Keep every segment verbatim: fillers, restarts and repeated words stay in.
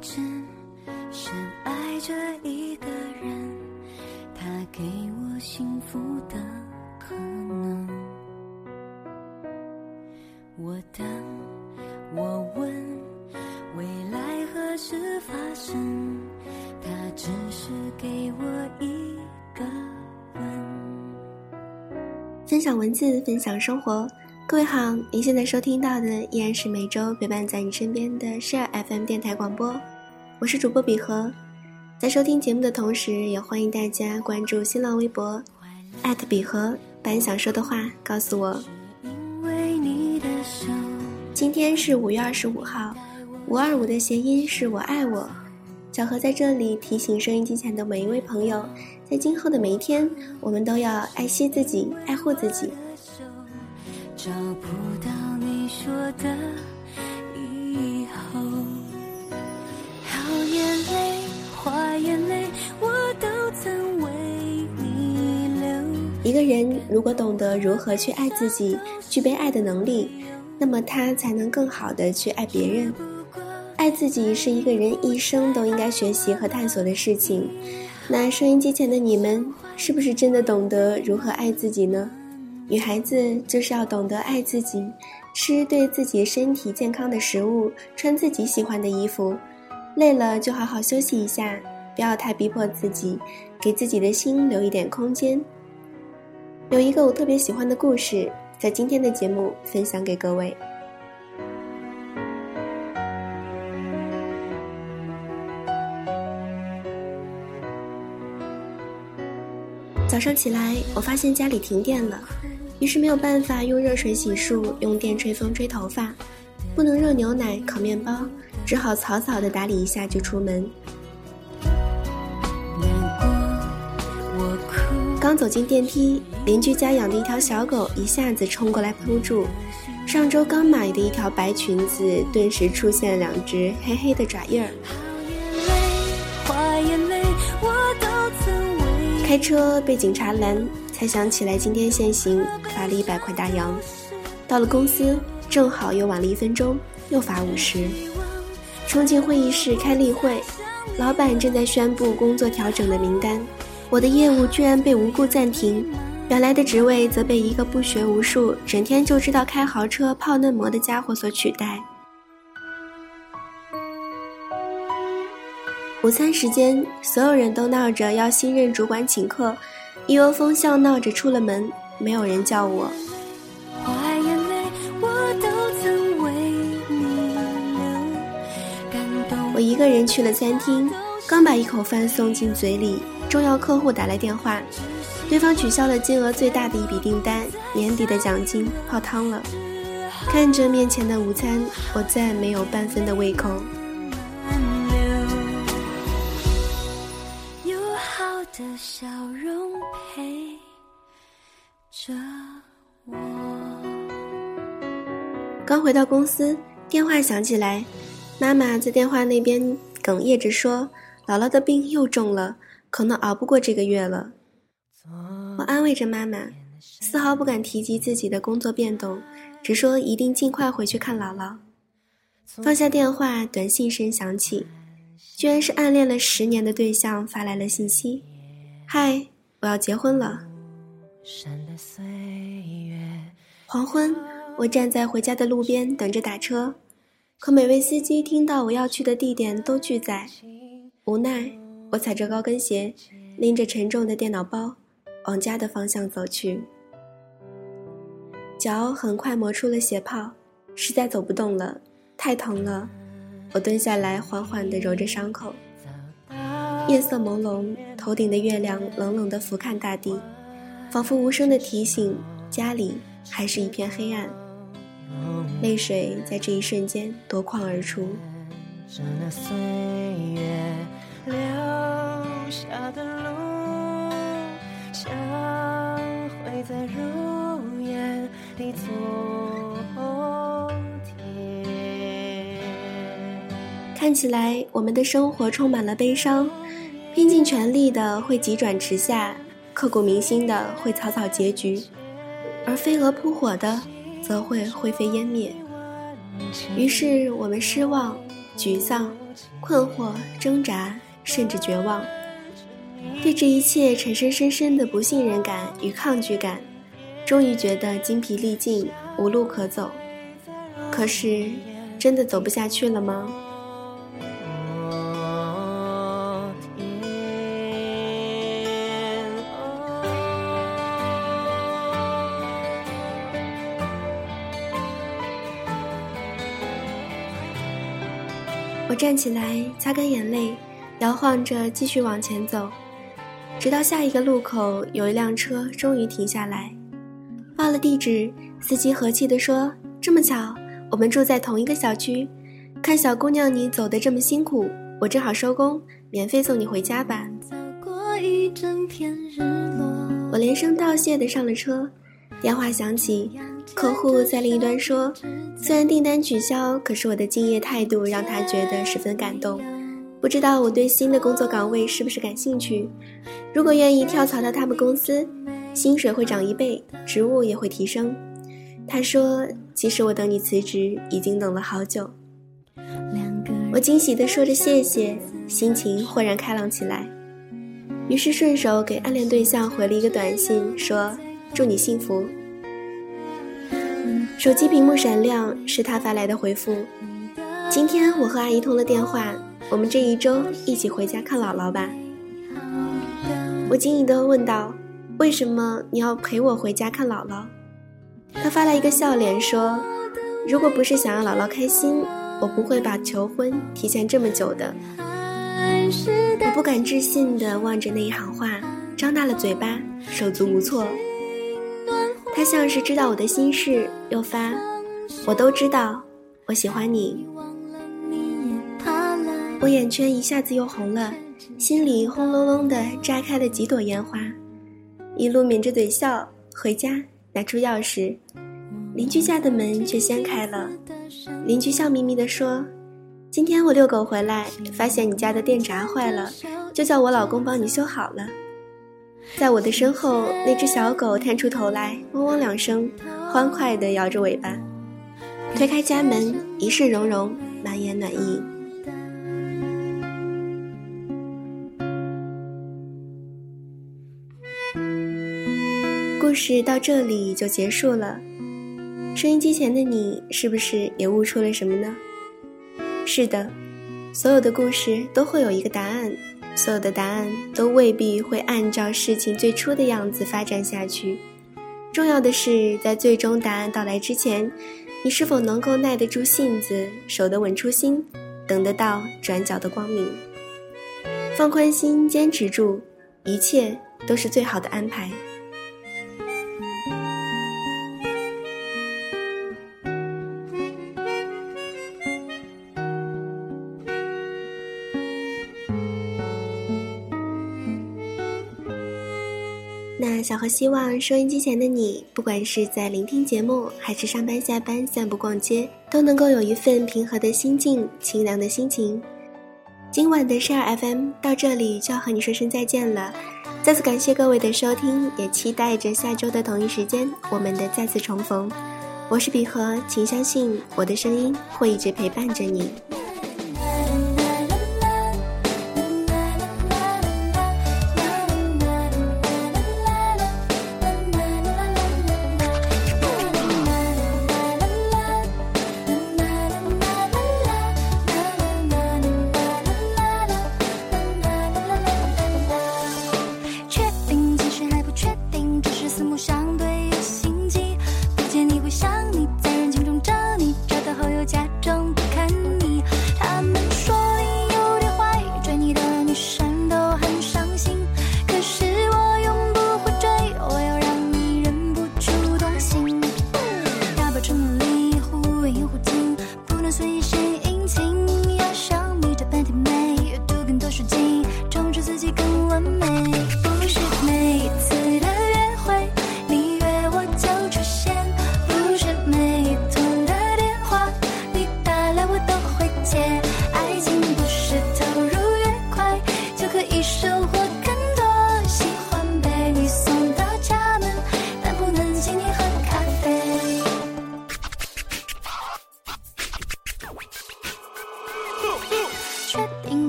真，深爱着一个人，他给我幸福的可能。我等，我问，未来何时发生，他只是给我一个吻。分享文字，分享生活。各位好，您现在收听到的依然是每周陪伴在你身边的 ShareFM 电台广播，我是主播比和。在收听节目的同时，也欢迎大家关注新浪微博比和，把你想说的话告诉我。今天是五月二十五号，五二五的谐音是我爱我。小何在这里提醒收音机前的每一位朋友，在今后的每一天，我们都要爱惜自己，爱护自己。找不到你说的以后，好眼泪花眼泪我都曾为你流。一个人如果懂得如何去爱自己，具备爱的能力，那么他才能更好地去爱别人。爱自己是一个人一生都应该学习和探索的事情。那收音机前的你们，是不是真的懂得如何爱自己呢？女孩子就是要懂得爱自己，吃对自己身体健康的食物，穿自己喜欢的衣服，累了就好好休息一下，不要太逼迫自己，给自己的心留一点空间。有一个我特别喜欢的故事，在今天的节目分享给各位。早上起来，我发现家里停电了，于是没有办法用热水洗漱，用电吹风吹头发，不能热牛奶烤面包，只好草草地打理一下就出门。刚走进电梯，邻居家养的一条小狗一下子冲过来扑住，上周刚买的一条白裙子顿时出现两只黑黑的爪印儿。开车被警察拦，才想起来今天限行，罚了一百块大洋。到了公司，正好又晚了一分钟，又罚五十。冲进会议室开例会，老板正在宣布工作调整的名单，我的业务居然被无故暂停，原来的职位则被一个不学无术，整天就知道开豪车泡嫩模的家伙所取代。午餐时间，所有人都闹着要新任主管请客，一窝蜂笑闹着出了门，没有人叫我。我一个人去了餐厅，刚把一口饭送进嘴里，重要客户打来电话，对方取消了金额最大的一笔订单，年底的奖金泡汤了。看着面前的午餐，我再没有半分的胃口。的笑容陪着我。刚回到公司，电话响起来，妈妈在电话那边哽咽着说，姥姥的病又重了，可能熬不过这个月了。我安慰着妈妈，丝毫不敢提及自己的工作变动，只说一定尽快回去看姥姥。放下电话，短信声响起，居然是暗恋了十年的对象发来了信息。嗨，我要结婚了。黄昏，我站在回家的路边等着打车，可每位司机听到我要去的地点都拒载。无奈，我踩着高跟鞋，拎着沉重的电脑包，往家的方向走去。脚很快磨出了血泡，实在走不动了，太疼了。我蹲下来，缓缓地揉着伤口。夜色朦胧，头顶的月亮冷冷地俯瞰大地，仿佛无声地提醒，家里还是一片黑暗。泪水在这一瞬间夺眶而出。看起来我们的生活充满了悲伤，拼尽全力的会急转直下，刻骨铭心的会草草结局，而飞蛾扑火的则会灰飞烟灭。于是我们失望、沮丧、困惑、挣扎，甚至绝望，对这一切产生深深的不信任感与抗拒感，终于觉得精疲力尽，无路可走。可是，真的走不下去了吗？我站起来，擦干眼泪，摇晃着继续往前走，直到下一个路口，有一辆车终于停下来。报了地址，司机和气地说：“这么巧，我们住在同一个小区。看小姑娘你走得这么辛苦，我正好收工，免费送你回家吧。”我连声道谢地上了车，电话响起，客户在另一端说，虽然订单取消，可是我的敬业态度让他觉得十分感动。不知道我对新的工作岗位是不是感兴趣？如果愿意跳槽到他们公司，薪水会涨一倍，职务也会提升。他说，其实我等你辞职已经等了好久。我惊喜地说着谢谢，心情豁然开朗起来。于是顺手给暗恋对象回了一个短信，说祝你幸福。手机屏幕闪亮，是他发来的回复。今天我和阿姨通了电话，我们这一周一起回家看姥姥吧。我惊疑地问道，为什么你要陪我回家看姥姥？他发来一个笑脸说，如果不是想让姥姥开心，我不会把求婚提前这么久的。我不敢置信地望着那一行话，张大了嘴巴，手足无措。他像是知道我的心事，又发，我都知道，我喜欢你。我眼圈一下子又红了，心里轰隆隆地炸开了几朵烟花。一路抿着嘴笑，回家拿出钥匙，邻居家的门却先开了。邻居笑眯眯地说，今天我遛狗回来，发现你家的电闸坏了，就叫我老公帮你修好了。在我的身后，那只小狗探出头来，汪汪两声，欢快地摇着尾巴。推开家门，一世融融，满眼暖意。故事到这里就结束了。收音机前的你，是不是也悟出了什么呢？是的，所有的故事都会有一个答案。所有的答案都未必会按照事情最初的样子发展下去，重要的是在最终答案到来之前，你是否能够耐得住性子，守得稳初心，等得到转角的光明。放宽心，坚持住，一切都是最好的安排。那小何希望收音机前的你，不管是在聆听节目，还是上班下班散步逛街，都能够有一份平和的心境，清凉的心情。今晚的 ShareFM 到这里就要和你说声再见了，再次感谢各位的收听，也期待着下周的同一时间我们的再次重逢。我是彼和，请相信我的声音会一直陪伴着你。假装不看你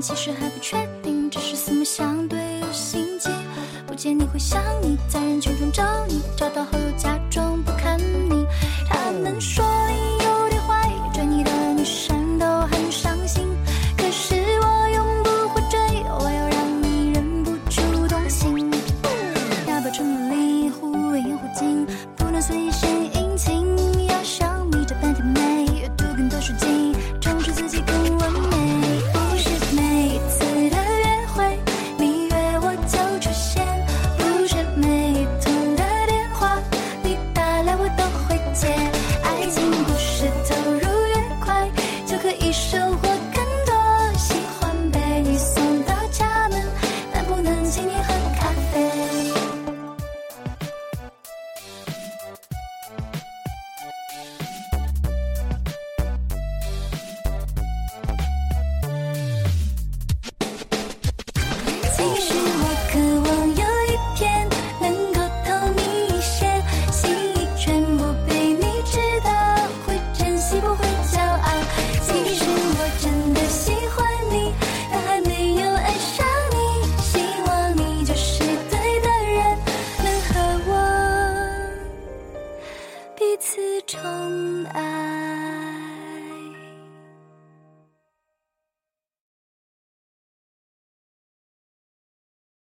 情其实还不确定，只是四目相对有心机，不见你会想你，在人群中找你，找到后又假装不看你。他们说你有点坏，追你的女生都很伤心，可是我永不会追，我要让你忍不住动心。要保持努力，忽远忽近，不能随意献殷勤，要像你这般甜美，阅读更多书籍，充实自己更完美。知道